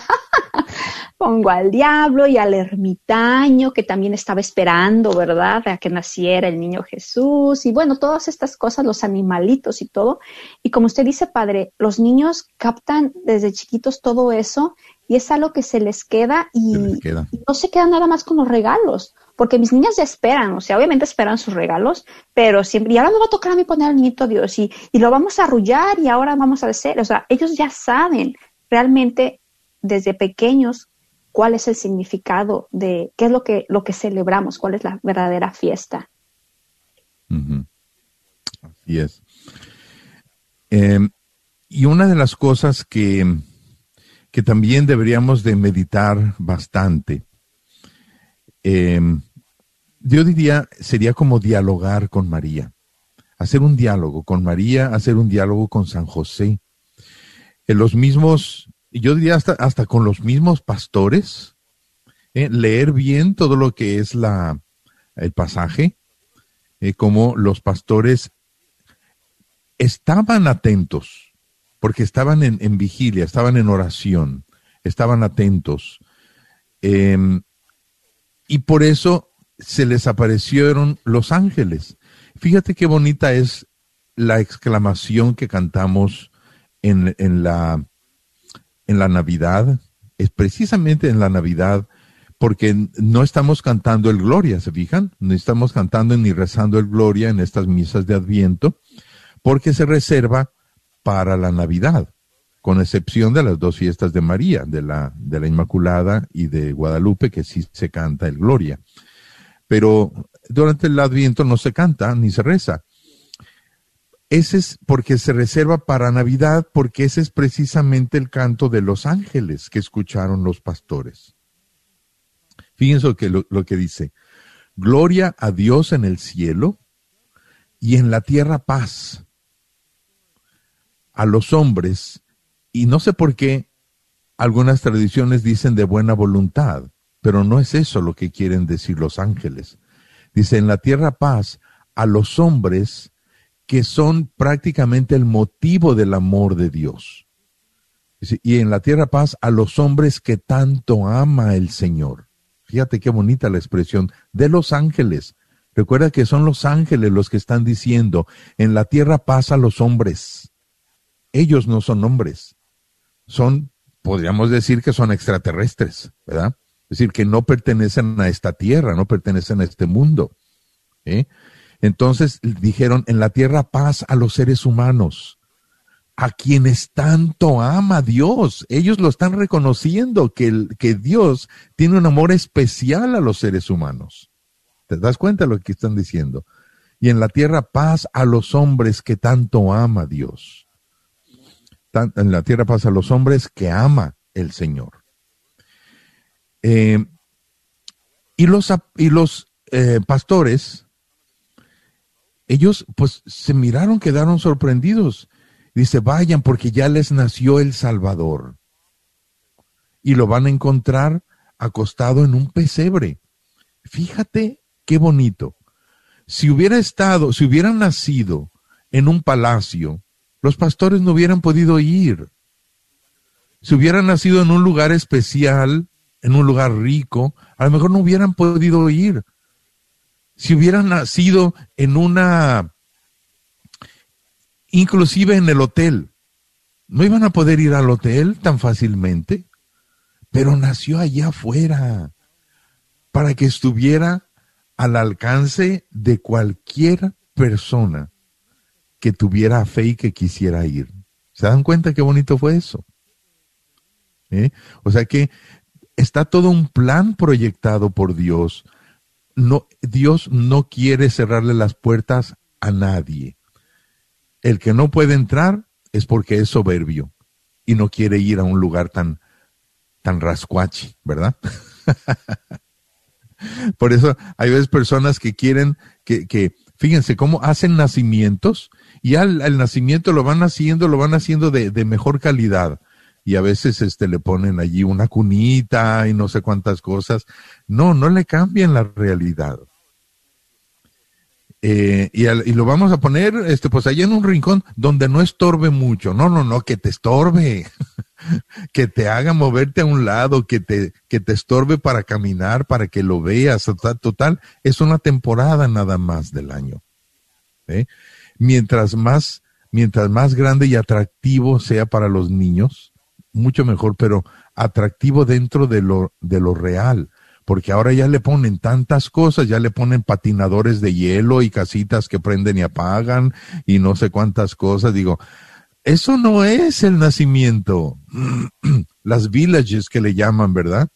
Pongo al diablo y al ermitaño que también estaba esperando, ¿verdad? A que naciera el niño Jesús. Y bueno, todas estas cosas, los animalitos y todo. Y como usted dice, padre, los niños captan desde chiquitos todo eso y es algo que se les queda y, se les queda. Y no se queda nada más con los regalos. Porque mis niñas ya esperan, o sea, obviamente esperan sus regalos, pero siempre, y ahora me va a tocar a mí poner al niñito Dios, y, y lo vamos a arrullar, y ahora vamos a hacer, o sea, ellos ya saben realmente desde pequeños cuál es el significado de, qué es lo que, lo que celebramos, cuál es la verdadera fiesta. Uh-huh. Así es. Eh, y una de las cosas que, que también deberíamos de meditar bastante, Eh, yo diría, sería como dialogar con María, hacer un diálogo con María, hacer un diálogo con San José. Eh, los mismos, yo diría hasta, hasta con los mismos pastores, eh, leer bien todo lo que es la, el pasaje, eh, como los pastores estaban atentos, porque estaban en, en vigilia, estaban en oración, estaban atentos. Eh, y por eso se les aparecieron los ángeles. Fíjate qué bonita es la exclamación que cantamos en, en, la, en la Navidad. Es precisamente en la Navidad, porque no estamos cantando el Gloria, ¿se fijan? No estamos cantando ni rezando el Gloria en estas misas de Adviento, porque se reserva para la Navidad, con excepción de las dos fiestas de María, de la, de la Inmaculada y de Guadalupe, que sí se canta el Gloria. Pero durante el Adviento no se canta ni se reza. Ese es porque se reserva para Navidad, porque ese es precisamente el canto de los ángeles que escucharon los pastores. Fíjense lo que, lo, lo que dice: gloria a Dios en el cielo y en la tierra paz, a los hombres, y no sé por qué algunas tradiciones dicen de buena voluntad, pero no es eso lo que quieren decir los ángeles. Dice: en la tierra paz, a los hombres, que son prácticamente el motivo del amor de Dios. Y en la tierra paz, a los hombres que tanto ama el Señor. Fíjate qué bonita la expresión de los ángeles. Recuerda que son los ángeles los que están diciendo, en la tierra paz a los hombres. Ellos no son hombres. Son, podríamos decir que son extraterrestres, ¿verdad? Es decir, que no pertenecen a esta tierra, no pertenecen a este mundo, ¿eh? Entonces dijeron, en la tierra paz a los seres humanos, a quienes tanto ama Dios. Ellos lo están reconociendo, que, el, que Dios tiene un amor especial a los seres humanos. ¿Te das cuenta de lo que están diciendo? Y en la tierra paz a los hombres que tanto ama Dios. Tan, en la tierra paz a los hombres que ama el Señor. Eh, y los, y los eh, pastores... Ellos pues se miraron, quedaron sorprendidos. Dice, vayan porque ya les nació el Salvador. Y lo van a encontrar acostado en un pesebre. Fíjate qué bonito. Si hubiera estado, si hubieran nacido en un palacio, los pastores no hubieran podido ir. Si hubieran nacido en un lugar especial, en un lugar rico, a lo mejor no hubieran podido ir. Si hubieran nacido en una, inclusive en el hotel, no iban a poder ir al hotel tan fácilmente, pero nació allá afuera, para que estuviera al alcance de cualquier persona que tuviera fe y que quisiera ir. ¿Se dan cuenta qué bonito fue eso? ¿Eh? O sea que está todo un plan proyectado por Dios. No, Dios no quiere cerrarle las puertas a nadie. El que no puede entrar es porque es soberbio y no quiere ir a un lugar tan, tan rascuachi, ¿verdad? Por eso hay veces personas que quieren, que, que fíjense cómo hacen nacimientos y al, al nacimiento lo van haciendo, lo van haciendo de, de mejor calidad. Y a veces este le ponen allí una cunita y no sé cuántas cosas. No, no le cambian la realidad. Eh, y, al, y lo vamos a poner este, pues allá en un rincón donde no estorbe mucho. No, no, no, que te estorbe. Que te haga moverte a un lado, que te, que te estorbe para caminar, para que lo veas. Total, total es una temporada nada más del año. ¿Eh? Mientras más, mientras más grande y atractivo sea para los niños, mucho mejor, pero atractivo dentro de lo, de lo real, porque ahora ya le ponen tantas cosas, ya le ponen patinadores de hielo y casitas que prenden y apagan y no sé cuántas cosas. Digo, eso no es el nacimiento, las villages que le llaman, ¿verdad?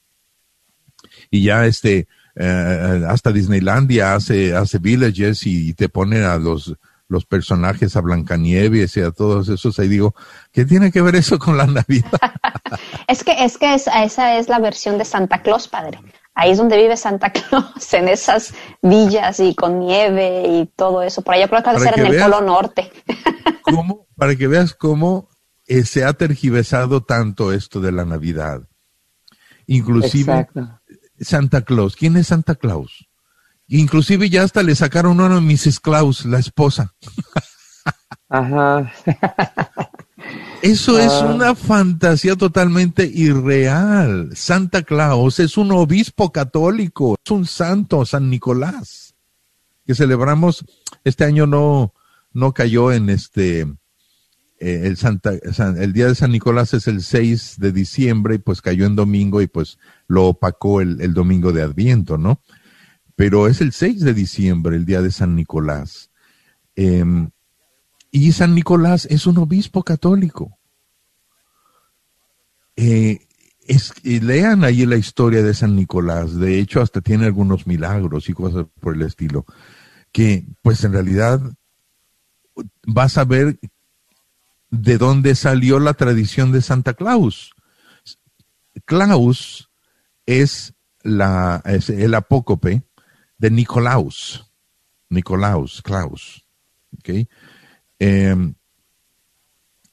Y ya este, eh, hasta Disneylandia hace, hace villages y, y te ponen a los... los personajes, a Blancanieves y a todos esos, ahí digo, ¿qué tiene que ver eso con la Navidad? es que es que esa, esa es la versión de Santa Claus, padre. Ahí es donde vive Santa Claus, en esas villas y con nieve y todo eso. Por allá creo que va a ser en el Polo Norte. ¿Cómo? Para que veas cómo eh, se ha tergiversado tanto esto de la Navidad. Inclusive, exacto. Santa Claus. ¿Quién es Santa Claus? Inclusive ya hasta le sacaron uno a missus Claus, la esposa. Ajá. Eso ah. es una fantasía totalmente irreal. Santa Claus es un obispo católico, es un santo, San Nicolás, que celebramos. Este año no, no cayó en este, eh, el, Santa, el día de San Nicolás es el seis de diciembre, y pues cayó en domingo, y pues lo opacó el, el domingo de Adviento, ¿no? Pero es el seis de diciembre, el día de San Nicolás. Eh, Y San Nicolás es un obispo católico. Eh, es, y lean ahí la historia de San Nicolás. De hecho, hasta tiene algunos milagros y cosas por el estilo. Que, pues, en realidad, vas a ver de dónde salió la tradición de Santa Claus. Claus es, la, es el apócope de Nicolaus. Nicolaus, Claus. ¿Ok? Eh,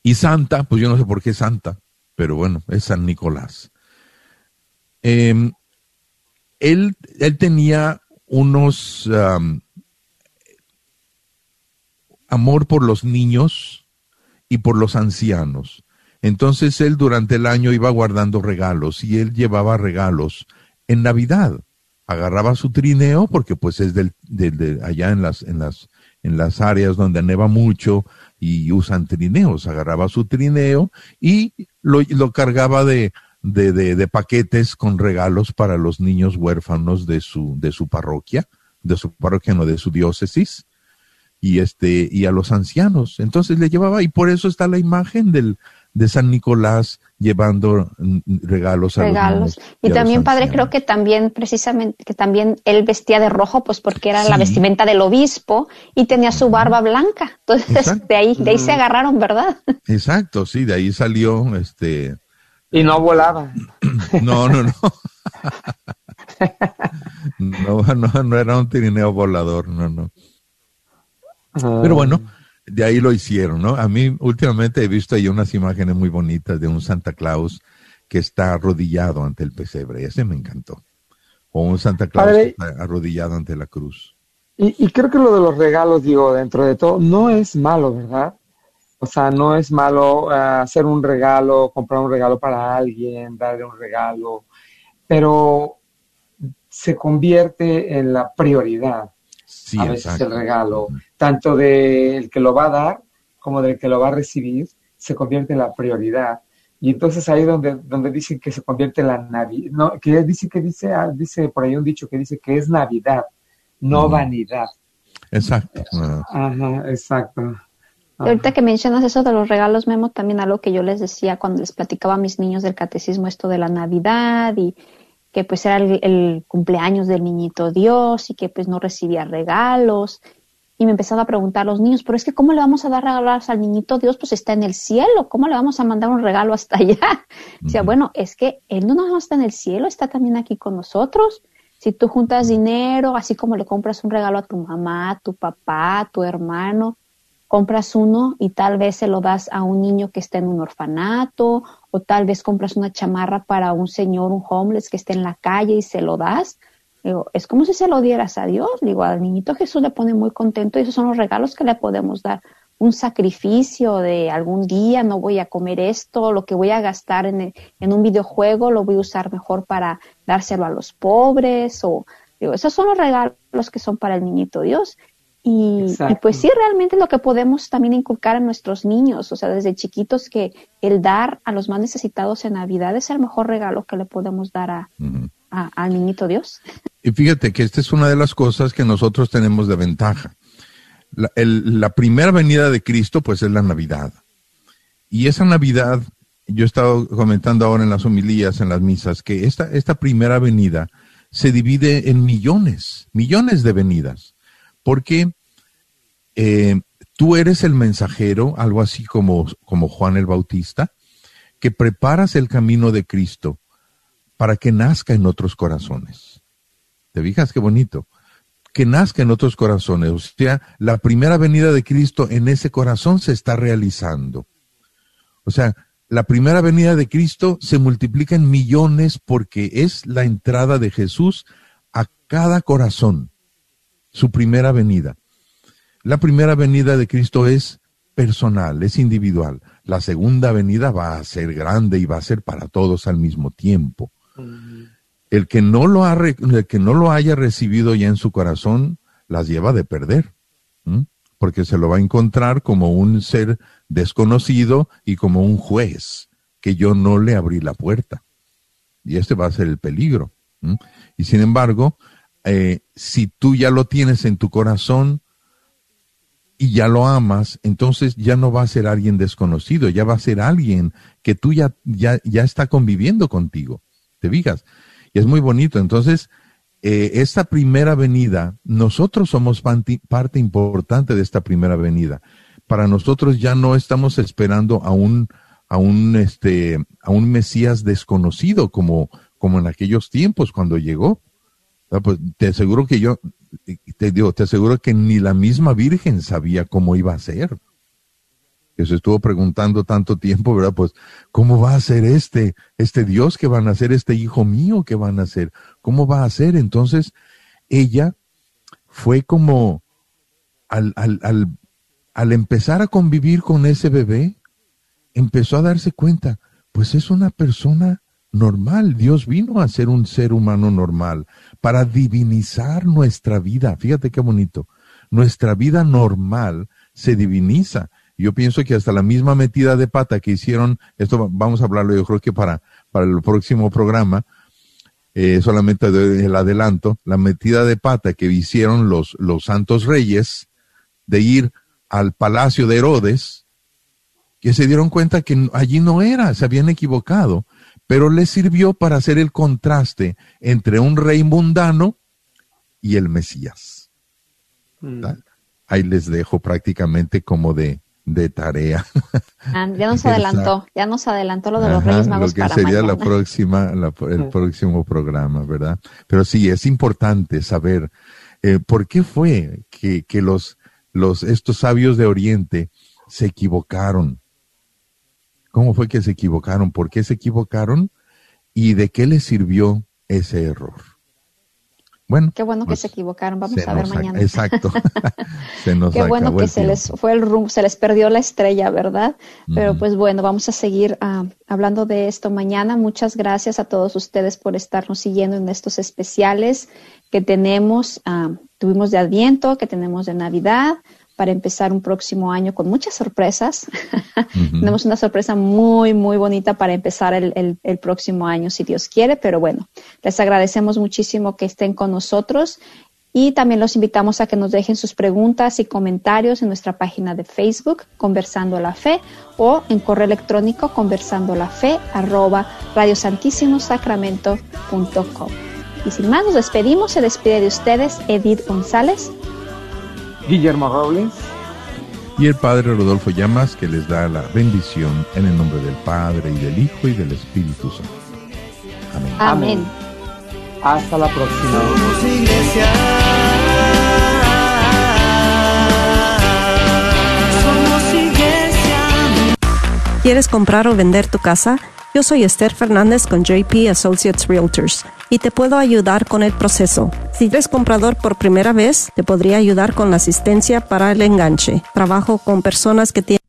y Santa, pues yo no sé por qué Santa, pero bueno, es San Nicolás. Eh, él, él tenía unos um, amor por los niños y por los ancianos. Entonces él durante el año iba guardando regalos, y él llevaba regalos en Navidad. Agarraba su trineo, porque pues es del, del, del allá en las, en las en las áreas donde neva mucho y usan trineos. Agarraba su trineo y lo, lo cargaba de, de, de, de paquetes con regalos para los niños huérfanos de su, de su parroquia, de su parroquia, no, de su diócesis, y este, y a los ancianos. Entonces le llevaba, y por eso está la imagen del, de San Nicolás llevando regalos a regalos. Los niños, y, y también, padre, creo que también, precisamente, que también él vestía de rojo, pues porque era sí. la vestimenta del obispo, y tenía su barba blanca. Entonces, de ahí, de ahí se agarraron, ¿verdad? Exacto, sí, de ahí salió, este... Y no volaba. No, no, no. No, no, no era un trineo volador, no, no. Pero bueno... De ahí lo hicieron, ¿no? A mí últimamente he visto ahí unas imágenes muy bonitas de un Santa Claus que está arrodillado ante el pesebre. Ese me encantó. O un Santa Claus Padre, que está arrodillado ante la cruz. Y, y creo que lo de los regalos, digo, dentro de todo, no es malo, ¿verdad? O sea, no es malo uh, hacer un regalo, comprar un regalo para alguien, darle un regalo, pero se convierte en la prioridad. Sí, a veces exacto. El regalo, tanto del que lo va a dar como del que lo va a recibir, se convierte en la prioridad. Y entonces ahí donde, donde dicen que se convierte en la Navidad, no, que dice que dice, ah, dice por ahí un dicho que dice que es Navidad, no mm. vanidad. Exacto. Ajá, exacto. Ajá. Ahorita que mencionas eso de los regalos, Memo, también algo que yo les decía cuando les platicaba a mis niños del catecismo, esto de la Navidad y... que pues era el, el cumpleaños del niñito Dios y que pues no recibía regalos. Y me empezaron a preguntar a los niños, pero es que ¿cómo le vamos a dar regalos al niñito Dios? Pues está en el cielo, ¿cómo le vamos a mandar un regalo hasta allá? Uh-huh. O sea, bueno, es que él no nada más está en el cielo, está también aquí con nosotros. Si tú juntas dinero, así como le compras un regalo a tu mamá, a tu papá, a tu hermano, compras uno y tal vez se lo das a un niño que está en un orfanato, o tal vez compras una chamarra para un señor, un homeless que esté en la calle y se lo das. Digo, es como si se lo dieras a Dios. Digo, al niñito Jesús le pone muy contento, y esos son los regalos que le podemos dar. Un sacrificio de algún día no voy a comer esto, lo que voy a gastar en, el, en un videojuego lo voy a usar mejor para dárselo a los pobres. O, digo, esos son los regalos que son para el niñito Dios. Y, y pues sí, realmente lo que podemos también inculcar a nuestros niños, o sea, desde chiquitos, que el dar a los más necesitados en Navidad es el mejor regalo que le podemos dar a, uh-huh. a, al niñito Dios. Y fíjate que esta es una de las cosas que nosotros tenemos de ventaja. La, el, la primera venida de Cristo, pues, es la Navidad. Y esa Navidad, yo he estado comentando ahora en las homilías, en las misas, que esta, esta primera venida se divide en millones, millones de venidas. Porque eh, tú eres el mensajero, algo así como, como Juan el Bautista, que preparas el camino de Cristo para que nazca en otros corazones. ¿Te fijas qué bonito? Que nazca en otros corazones. O sea, la primera venida de Cristo en ese corazón se está realizando. O sea, la primera venida de Cristo se multiplica en millones porque es la entrada de Jesús a cada corazón. Su primera venida. La primera venida de Cristo es personal, es individual. La segunda venida va a ser grande y va a ser para todos al mismo tiempo. Uh-huh. El que no lo ha, el que no lo haya recibido ya en su corazón, las lleva de perder, ¿m? Porque se lo va a encontrar como un ser desconocido y como un juez, que yo no le abrí la puerta. Y este va a ser el peligro, ¿m? Y sin embargo, eh, si tú ya lo tienes en tu corazón y ya lo amas, entonces ya no va a ser alguien desconocido, ya va a ser alguien que tú ya, ya, ya está conviviendo contigo, ¿te fijas? Y es muy bonito. Entonces, eh, esta primera venida, nosotros somos parte importante de esta primera venida. Para nosotros ya no estamos esperando a un, a un, este, a un Mesías desconocido, como, como en aquellos tiempos cuando llegó. Pues te aseguro que yo, te digo, te aseguro que ni la misma Virgen sabía cómo iba a ser. Que se estuvo preguntando tanto tiempo, ¿verdad? Pues, ¿cómo va a ser este, este Dios que van a ser, este hijo mío que van a ser? ¿Cómo va a ser? Entonces, ella fue como, al, al, al, al empezar a convivir con ese bebé, empezó a darse cuenta, pues es una persona normal. Dios vino a ser un ser humano normal, para divinizar nuestra vida. Fíjate qué bonito. Nuestra vida normal se diviniza. Yo pienso que hasta la misma metida de pata que hicieron, esto vamos a hablarlo yo creo que para, para el próximo programa, eh, solamente el adelanto, la metida de pata que hicieron los, los santos reyes de ir al palacio de Herodes, que se dieron cuenta que allí no era, se habían equivocado, pero les sirvió para hacer el contraste entre un rey mundano y el Mesías. Mm. Ahí les dejo prácticamente como de... de tarea. Ah, ya nos adelantó, Exacto. ya nos adelantó lo de los Ajá, Reyes Magos. Lo que para sería mañana. la próxima, la, el sí. próximo programa, ¿verdad? Pero sí, es importante saber eh, por qué fue que, que los, los, estos sabios de Oriente se equivocaron. ¿Cómo fue que se equivocaron? ¿Por qué se equivocaron? ¿Y de qué les sirvió ese error? Bueno, qué bueno pues, que se equivocaron, vamos se a ver mañana. Exacto. se nos qué bueno que se tiempo. les fue el rumbo, se les perdió la estrella, ¿verdad? Pero uh-huh. pues bueno, vamos a seguir uh, hablando de esto mañana. Muchas gracias a todos ustedes por estarnos siguiendo en estos especiales que tenemos. Uh, tuvimos de Adviento, que tenemos de Navidad, para empezar un próximo año con muchas sorpresas. Uh-huh. Tenemos una sorpresa muy, muy bonita para empezar el, el, el próximo año, si Dios quiere. Pero bueno, les agradecemos muchísimo que estén con nosotros y también los invitamos a que nos dejen sus preguntas y comentarios en nuestra página de Facebook, Conversando la Fe, o en correo electrónico, conversando la fe arroba radio santísimo sacramento punto com. Y sin más, nos despedimos. Se despide de ustedes Edith González, Guillermo Robles y el Padre Rodolfo Llamas, que les da la bendición en el nombre del Padre, y del Hijo, y del Espíritu Santo. Amén. Amén. Hasta la próxima. Somos iglesia. Somos iglesia. ¿Quieres comprar o vender tu casa? Yo soy Esther Fernández con J P Associates Realtors y te puedo ayudar con el proceso. Si eres comprador por primera vez, te podría ayudar con la asistencia para el enganche. Trabajo con personas que tienen...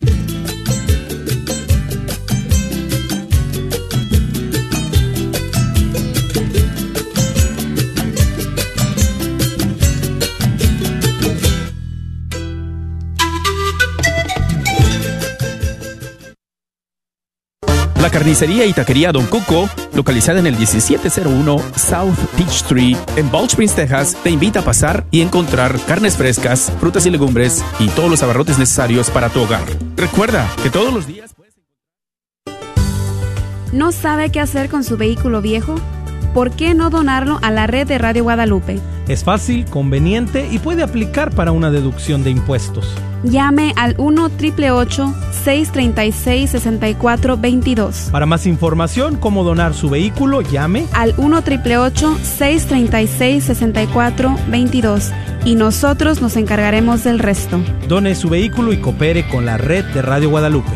La carnicería y taquería Don Cuco, localizada en el diecisiete cero uno South Peachtree en Balch Prince, Texas, te invita a pasar y encontrar carnes frescas, frutas y legumbres y todos los abarrotes necesarios para tu hogar. Recuerda que todos los días puedes encontrar... ¿No sabe qué hacer con su vehículo viejo? ¿Por qué no donarlo a la red de Radio Guadalupe? Es fácil, conveniente y puede aplicar para una deducción de impuestos. Llame al uno, ocho ocho ocho, seis tres seis, seis cuatro dos dos. Para más información, cómo donar su vehículo, llame al uno, ocho ocho ocho, seis tres seis, seis cuatro dos dos y nosotros nos encargaremos del resto. Done su vehículo y coopere con la red de Radio Guadalupe.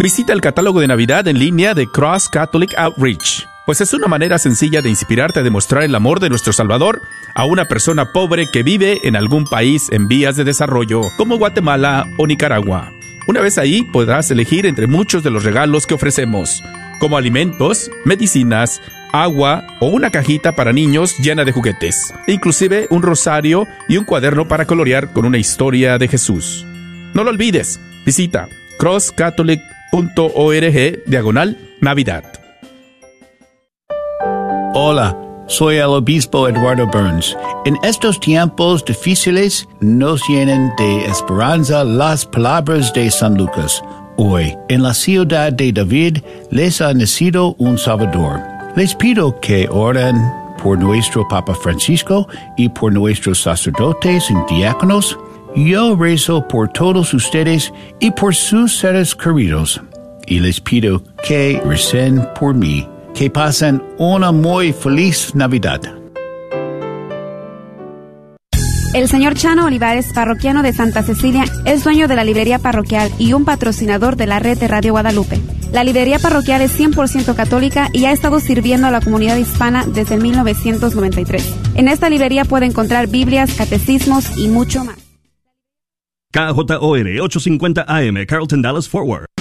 Visita el catálogo de Navidad en línea de Cross Catholic Outreach. pues es una manera sencilla de inspirarte a demostrar el amor de nuestro Salvador a una persona pobre que vive en algún país en vías de desarrollo, como Guatemala o Nicaragua. Una vez ahí, podrás elegir entre muchos de los regalos que ofrecemos, como alimentos, medicinas, agua o una cajita para niños llena de juguetes, e inclusive un rosario y un cuaderno para colorear con una historia de Jesús. No lo olvides, visita crosscatholic.org diagonal Navidad. Hola, soy el obispo Eduardo Burns. En estos tiempos difíciles nos llenen de esperanza las palabras de San Lucas. Hoy, en la ciudad de David, les ha nacido un Salvador. Les pido que oren por nuestro Papa Francisco y por nuestros sacerdotes y diáconos. Yo rezo por todos ustedes y por sus seres queridos. Y les pido que recen por mí. Que pasen una muy feliz Navidad. El señor Chano Olivares, parroquiano de Santa Cecilia, es dueño de la librería parroquial y un patrocinador de la red de Radio Guadalupe. La librería parroquial es cien por ciento católica y ha estado sirviendo a la comunidad hispana desde mil novecientos noventa y tres. En esta librería puede encontrar Biblias, catecismos y mucho más. K J O R ochocientos cincuenta A M, Carlton, Dallas, Fort Worth.